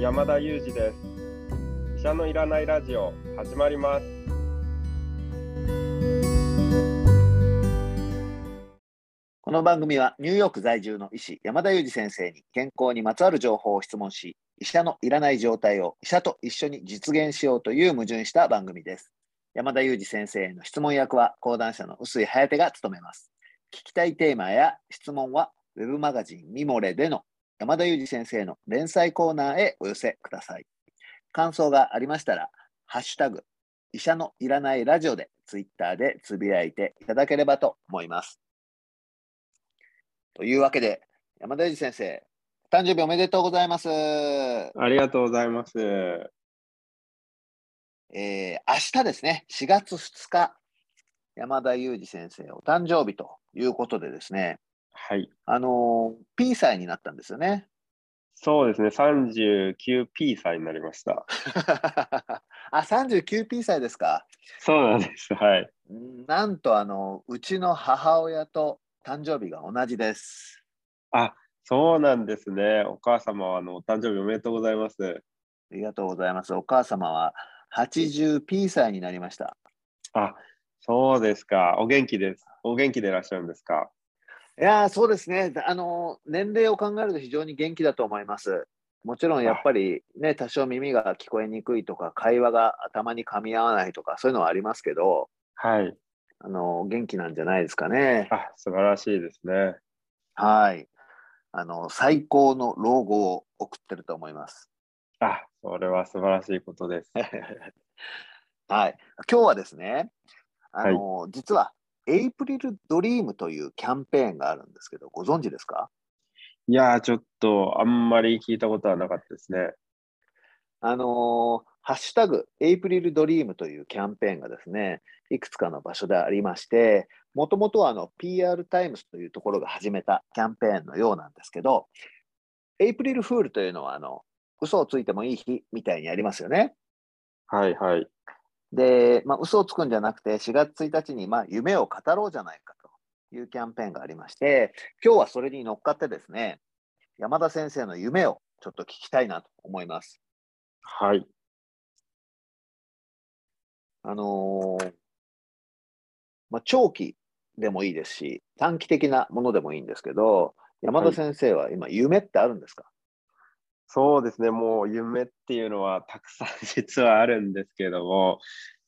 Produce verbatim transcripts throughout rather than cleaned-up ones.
山田裕二です。医者のいらないラジオ始まります。この番組はニューヨーク在住の医師山田裕二先生に健康にまつわる情報を質問し、医者のいらない状態を医者と一緒に実現しようという矛盾した番組です。山田裕二先生への質問役は講談社の臼井颯が務めます。聞きたいテーマや質問はウェブマガジンミモレでの山田裕二先生の連載コーナーへお寄せください。感想がありましたら、ハッシュタグ、医者のいらないラジオで、ツイッターでつぶやいていただければと思います。というわけで、山田裕二先生、誕生日おめでとうございます。ありがとうございます。えー、明日ですね、しがつふつか、山田裕二先生お誕生日ということでですね、はい、あの P 歳になったんですよね。そうですね、 さんじゅうきゅうピー 歳になりましたあ、さんじゅうきゅうピー 歳ですか。そうなんです、はい、なんとあのうちの母親と誕生日が同じです。あ、そうなんですね。お母様はあのお誕生日おめでとうございます。ありがとうございます。お母様は はちじゅうピー 歳になりました。あ、そうですか。お元気です。お元気でいらっしゃるんですか。いや、そうですね、あの年齢を考えると非常に元気だと思います。もちろんやっぱりね、多少耳が聞こえにくいとか、会話が頭に噛み合わないとか、そういうのはありますけど、はい、あの元気なんじゃないですかね。あ、素晴らしいですね。はい、あの最高の老後を送ってると思います。あ、それは素晴らしいことですはい、今日はですね、あの、はい、実はエイプリルドリームというキャンペーンがあるんですけど、ご存知ですか？いやー、ちょっとあんまり聞いたことはなかったですね。あのー、ハッシュタグエイプリルドリームというキャンペーンがですね、いくつかの場所でありまして、もともとはあの ピーアール タイムズというところが始めたキャンペーンのようなんですけど、エイプリルフールというのはあの嘘をついてもいい日みたいにありますよね。はいはい。で、まあ、嘘をつくんじゃなくて、しがつついたちに、まあ、夢を語ろうじゃないかというキャンペーンがありまして、今日はそれに乗っかってですね、山田先生の夢をちょっと聞きたいなと思います。はい。あのーまあ、長期でもいいですし、短期的なものでもいいんですけど、山田先生は今、はい、夢ってあるんですか？そうですね、もう夢っていうのはたくさん実はあるんですけれども、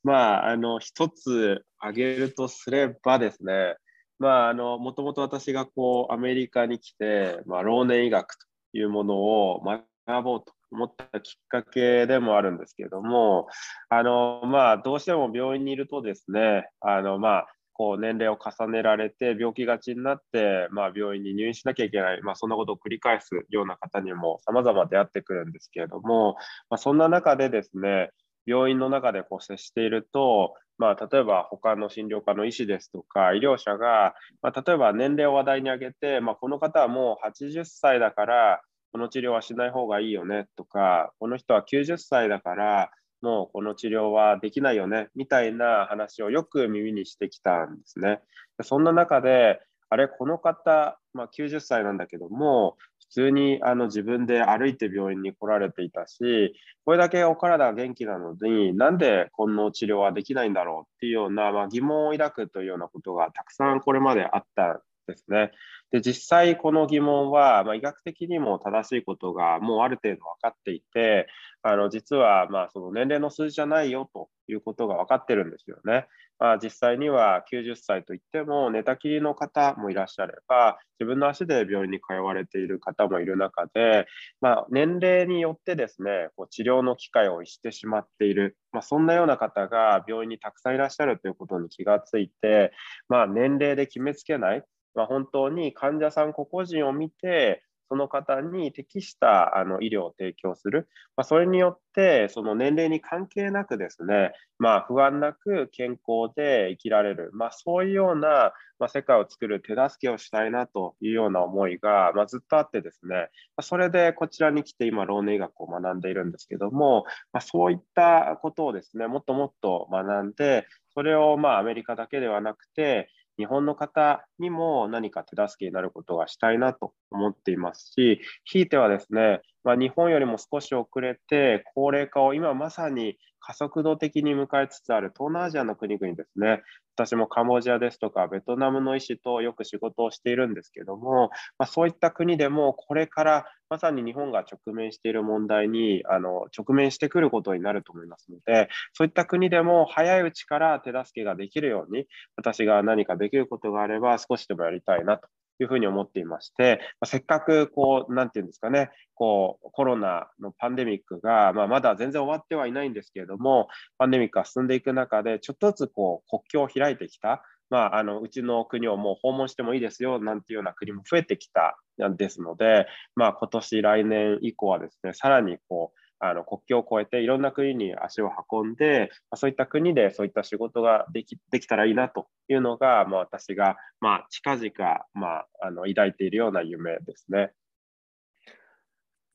まあ、あの一つ挙げるとすればですね、まあ、あのもともと私がこうアメリカに来て、まあ、老年医学というものを学ぼうと思ったきっかけでもあるんですけれども、あの、まあ、どうしても病院にいるとですね、あの、まあ、こう年齢を重ねられて病気がちになって、まあ、病院に入院しなきゃいけない、まあ、そんなことを繰り返すような方にも様々出会ってくるんですけれども、まあ、そんな中でですね、病院の中でこう接していると、まあ、例えば他の診療科の医師ですとか医療者が、まあ、例えば年齢を話題に挙げて、まあ、この方はもうはちじゅっさいだからこの治療はしない方がいいよねとか、この人はきゅうじゅっさいだからもうこの治療はできないよねみたいな話をよく耳にしてきたんですね。そんな中で、あれ、この方、まあ、きゅうじゅっさいなんだけども、普通にあの自分で歩いて病院に来られていたし、これだけお体が元気なのになんでこの治療はできないんだろうっていうような、まあ、疑問を抱くというようなことがたくさんこれまであったですね。で、実際この疑問は、まあ、医学的にも正しいことがもうある程度分かっていて、あの実はまあその年齢の数字じゃないよということが分かってるんですよね。まあ、実際にはきゅうじゅっさいといっても寝たきりの方もいらっしゃれば、自分の足で病院に通われている方もいる中で、まあ、年齢によってですね、こう治療の機会を逸してしまっている、まあ、そんなような方が病院にたくさんいらっしゃるということに気がついて、まあ、年齢で決めつけない、まあ、本当に患者さん個々人を見て、その方に適したあの医療を提供する、まあ、それによってその年齢に関係なくですね、まあ、不安なく健康で生きられる、まあ、そういうような、まあ、世界を作る手助けをしたいなというような思いが、まあ、ずっとあってですね、まあ、それでこちらに来て今老年医学を学んでいるんですけども、まあ、そういったことをですね、もっともっと学んで、それをまあアメリカだけではなくて日本の方にも何か手助けになることがしたいなと思っていますし、ひいてはですね、まあ、日本よりも少し遅れて高齢化を今まさに加速度的に迎えつつある東南アジアの国々ですね。私もカンボジアですとかベトナムの医師とよく仕事をしているんですけども、まあ、そういった国でもこれからまさに日本が直面している問題にあの直面してくることになると思いますので、そういった国でも早いうちから手助けができるように私が何かできることがあれば少しでもやりたいなというふうに思っていまして、まあ、せっかくこうなんていうんですかね、こうコロナのパンデミックが、まあ、まだ全然終わってはいないんですけれども、パンデミックが進んでいく中でちょっとずつこう国境を開いてきた、まあ、あのうちの国をもう訪問してもいいですよなんていうような国も増えてきたですので、まあ、今年来年以降はですね、さらにこうあの国境を越えていろんな国に足を運んで、そういった国でそういった仕事ができ、できたらいいなというのが、まあ、私が、まあ、近々、まあ、あの抱いているような夢ですね。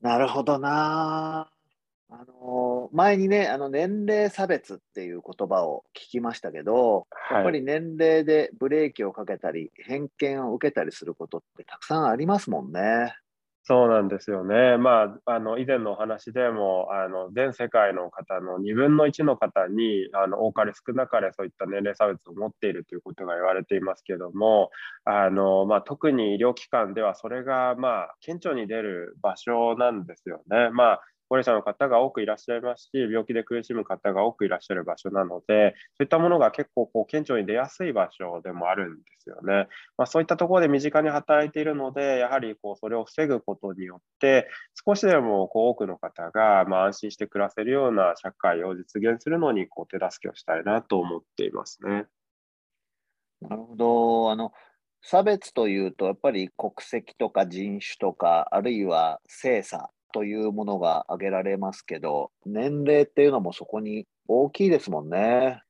なるほどな。あの前にね、あの年齢差別っていう言葉を聞きましたけど、はい、やっぱり年齢でブレーキをかけたり偏見を受けたりすることってたくさんありますもんね。そうなんですよね。まあ、あの以前のお話でもあの全世界の方のにぶんのいちの方にあの多かれ少なかれそういった年齢差別を持っているということが言われていますけども、あの、まあ、特に医療機関ではそれが、まあ、顕著に出る場所なんですよね。まあ高齢者の方が多くいらっしゃいますし、病気で苦しむ方が多くいらっしゃる場所なので、そういったものが結構こう顕著に出やすい場所でもあるんですよね。まあ、そういったところで身近に働いているので、やはりこうそれを防ぐことによって少しでもこう多くの方がまあ安心して暮らせるような社会を実現するのにこう手助けをしたいなと思っていますね。なるほど。あの差別というとやっぱり国籍とか人種とか、あるいは性差というものが挙げられますけど、年齢っていうのもそこに大きいですもんね。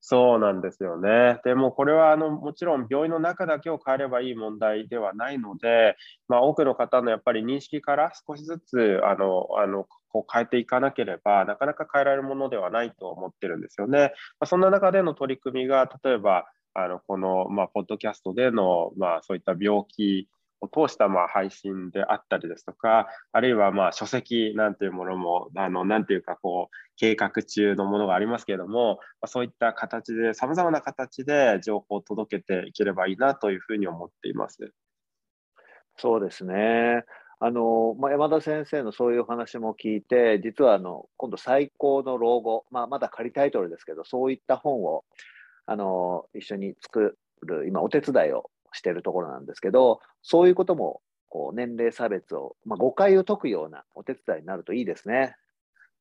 そうなんですよね。でもこれはあのもちろん病院の中だけを変えればいい問題ではないので、まあ、多くの方のやっぱり認識から少しずつあのあのこう変えていかなければなかなか変えられるものではないと思ってるんですよね。まあ、そんな中での取り組みが例えばあのこの、まあ、ポッドキャストでの、まあ、そういった病気を通したまあ配信であったりですとか、あるいはまあ書籍なんていうものもあのなんていうかこう計画中のものがありますけれども、そういった形でさまざまな形で情報を届けていければいいなというふうに思っています。そうですね。あのまあ、山田先生のそういう話も聞いて、実はあの今度最高の老後、まあ、まだ仮タイトルですけど、そういった本をあの一緒に作る今お手伝いをしているところなんですけど、そういうこともこう年齢差別を、まあ、誤解を解くようなお手伝いになるといいですね。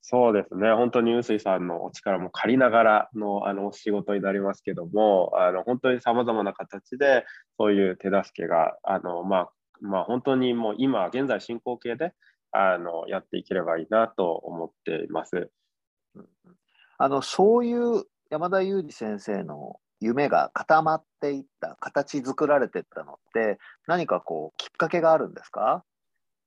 そうですね。本当に臼井さんのお力も借りながら の, あのお仕事になりますけども、あの本当にさまざまな形でそういう手助けがあの、まあまあ、本当にもう今現在進行形であのやっていければいいなと思っています。あのそういう山田裕二先生の夢が固まっていった、形作られていったのって、何かこうきっかけがあるんですか？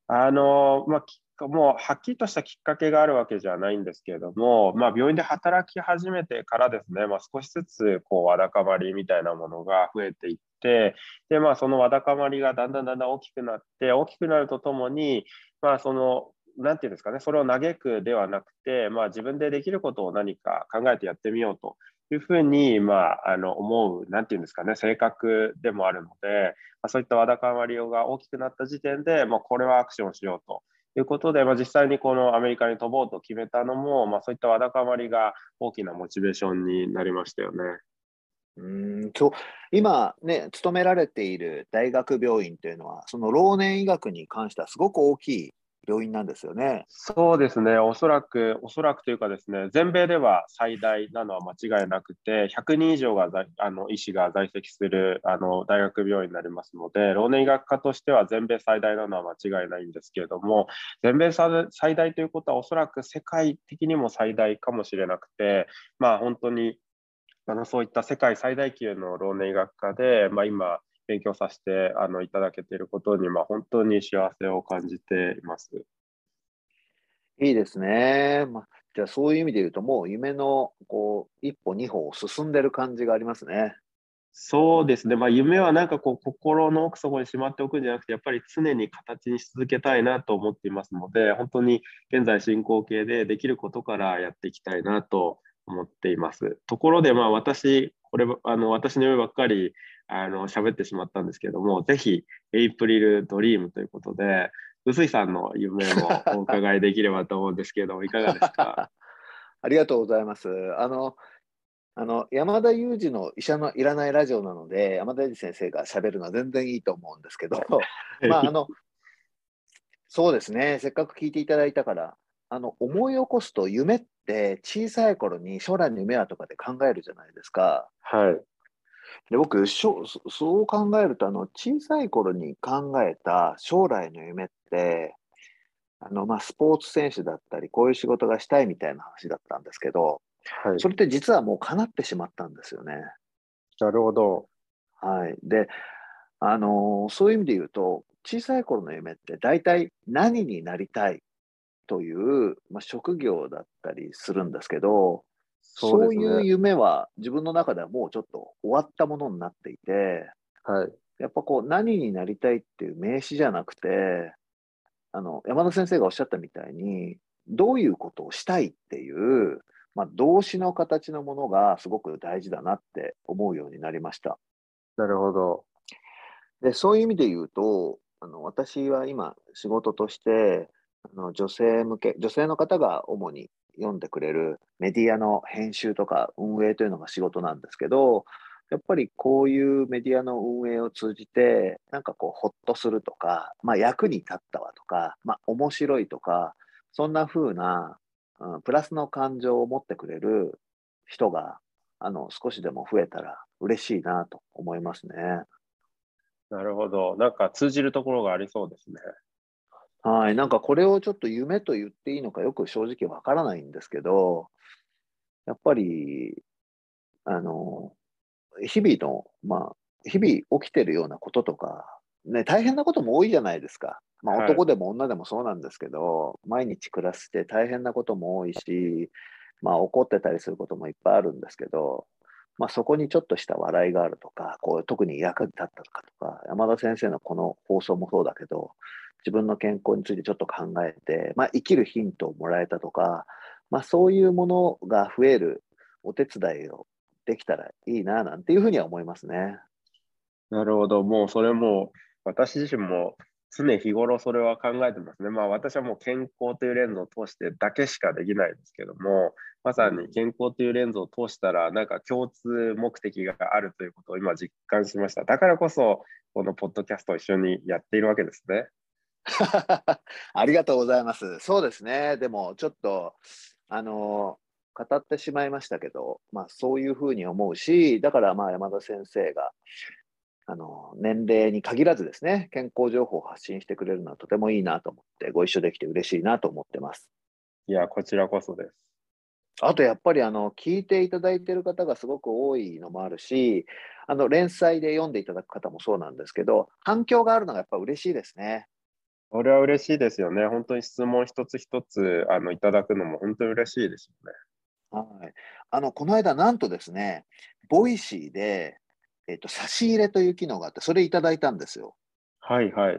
あの、まあ、もうはっきりとしたきっかけがあるわけじゃないんですけれども、まあ、病院で働き始めてからですね、まあ、少しずつこうわだかまりみたいなものが増えていって、で、まあ、そのわだかまりがだんだんだんだん大きくなって、大きくなるとともに、まあ、そのなんていうんですかね、それを嘆くではなくて、まあ、自分でできることを何か考えてやってみようというふうに、まあ、あの思う、なんていうんですかね、性格でもあるので、まあ、そういったわだかまりが大きくなった時点で、まあ、これはアクションしようということで、まあ、実際にこのアメリカに飛ぼうと決めたのも、まあ、そういったわだかまりが大きなモチベーションになりましたよね。うーん、今ね、勤められている大学病院というのは、その老年医学に関してはすごく大きい病院なんですよね。そうですね。おそらく、おそらくというかですね、全米では最大なのは間違いなくて、ひゃくにんいじょうがあの医師が在籍するあの大学病院になりますので、老年医学科としては全米最大なのは間違いないんですけれども、全米最大ということはおそらく世界的にも最大かもしれなくて、まあ、本当にあのそういった世界最大級の老年医学科で、まあ、今勉強させてあのいただけていることに、まあ、本当に幸せを感じています。いいですね。まあ、じゃあそういう意味で言うと、もう夢のこう一歩二歩を進んでる感じがありますね。そうですね、まあ、夢はなんかこう心の奥底にしまっておくんじゃなくて、やっぱり常に形にし続けたいなと思っていますので、本当に現在進行形でできることからやっていきたいなと思っています。ところで、まあ私、これあの私の夢ばっかりあの喋ってしまったんですけども、ぜひエイプリルドリームということで、臼井さんの夢をお伺いできればと思うんですけども、いかがですか？ありがとうございます。あのあの山田裕二の医者のいらないラジオなので、山田裕二先生がしゃべるのは全然いいと思うんですけどまああのそうですね、せっかく聞いていただいたから、あの思い起こすと、夢って小さい頃に将来の夢はとかで考えるじゃないですか。はい、で僕しょそう考えると、あの小さい頃に考えた将来の夢って、あの、まあ、スポーツ選手だったり、こういう仕事がしたいみたいな話だったんですけど、はい、それって実はもう叶ってしまったんですよね。なるほど。はい、で、あのー、そういう意味で言うと、小さい頃の夢って大体何になりたいという、まあ、職業だったりするんですけど、そうですね、そういう夢は自分の中ではもうちょっと終わったものになっていて、はい、やっぱこう何になりたいっていう名詞じゃなくて、あの山田先生がおっしゃったみたいに、どういうことをしたいっていう、まあ、動詞の形のものがすごく大事だなって思うようになりました。なるほど。で、そういう意味で言うと、あの私は今仕事としてあの女性向け、女性の方が主に読んでくれるメディアの編集とか運営というのが仕事なんですけど、やっぱりこういうメディアの運営を通じて、なんかこうホッとするとか、まあ、役に立ったわとか、まあ、面白いとか、そんな風なプラスの感情を持ってくれる人があの少しでも増えたら嬉しいなと思いますね。なるほど。なんか通じるところがありそうですね。はい、なんかこれをちょっと夢と言っていいのかよく正直わからないんですけど、やっぱりあの日々の、まあ、日々起きてるようなこととか、ね、大変なことも多いじゃないですか。まあ、男でも女でもそうなんですけど、はい、毎日暮らして大変なことも多いし、まあ、怒ってたりすることもいっぱいあるんですけど、まあ、そこにちょっとした笑いがあるとか、こう特に役に立ったとかとか、山田先生のこの放送もそうだけど、自分の健康についてちょっと考えて、まあ、生きるヒントをもらえたとか、まあ、そういうものが増えるお手伝いをできたらいいななんていうふうには思いますね。なるほど。もうそれも私自身も常日頃それは考えてますね。まあ私はもう健康というレンズを通してだけしかできないですけども、まさに健康というレンズを通したらなんか共通目的があるということを今実感しました。だからこそこのポッドキャストを一緒にやっているわけですね。ありがとうございます。そうですね。でもちょっとあの語ってしまいましたけど、まあそういうふうに思うし、だからまあ山田先生があの年齢に限らずですね、健康情報を発信してくれるのはとてもいいなと思って、ご一緒できて嬉しいなと思ってます。いや、こちらこそです。あとやっぱりあの聞いていただいている方がすごく多いのもあるし、あの連載で読んでいただく方もそうなんですけど、反響があるのがやっぱ嬉しいですね。それは嬉しいですよね。本当に質問一つ一つあのいただくのも本当に嬉しいですよね。はい、あのこの間なんとですね、ボイシーでえっと、差し入れという機能があって、それいただいたんですよ。はいはい。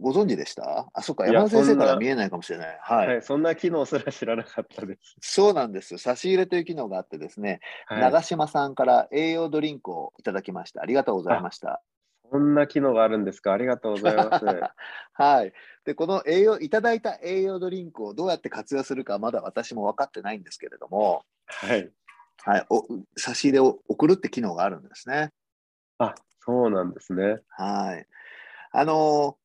ご存知でした？あ、そっか、山田先生から見えないかもしれない。はい、はい。そんな機能すら知らなかったです。そうなんですよ。差し入れという機能があってですね、はい、長島さんから栄養ドリンクをいただきました。ありがとうございました。そんな機能があるんですか？ありがとうございます。はい。で、この栄養、いただいた栄養ドリンクをどうやって活用するか、まだ私も分かってないんですけれども。はい。はい、お差し入れを送るって機能があるんですね。あ、そうなんですね。はい。あの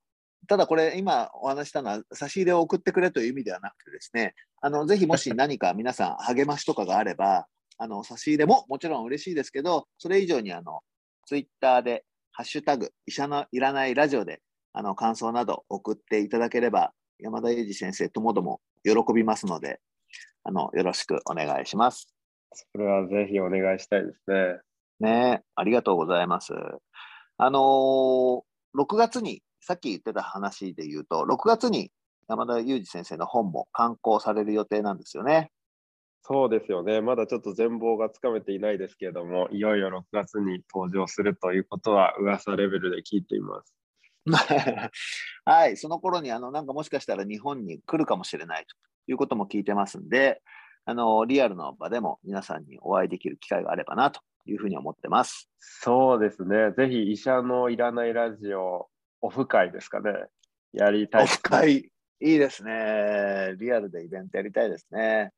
ただこれ今お話したのは差し入れを送ってくれという意味ではなくてですね、あのぜひもし何か皆さん励ましとかがあればあの差し入れももちろん嬉しいですけど、それ以上にあのツイッターでハッシュタグ医者のいらないラジオであの感想など送っていただければ、山田裕二先生ともども喜びますので、あのよろしくお願いします。それはぜひお願いしたいですね。ね、ありがとうございます。あのー、ろくがつに、さっき言ってた話で言うと、ろくがつに山田裕二先生の本も刊行される予定なんですよね。そうですよね。まだちょっと全貌がつかめていないですけれども、いよいよろくがつに登場するということは噂レベルで聞いています。はい、その頃にあのなんかもしかしたら日本に来るかもしれないということも聞いてますんで、あのリアルの場でも皆さんにお会いできる機会があればなというふうに思ってます。そうですね。ぜひ医者のいらないラジオオフ会ですかね。やりたい。オフ会いいですね。リアルでイベントやりたいですね。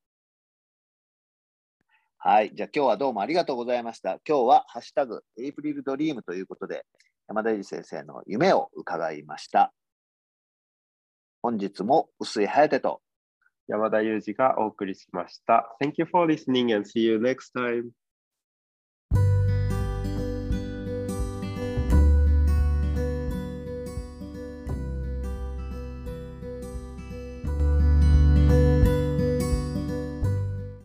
はい。じゃあ今日はどうもありがとうございました。今日はハッシュタグエイプリルドリームということで、山田英二先生の夢を伺いました。本日も薄井颯と山田裕二がお送りしました。Thank you for listening and see you next time.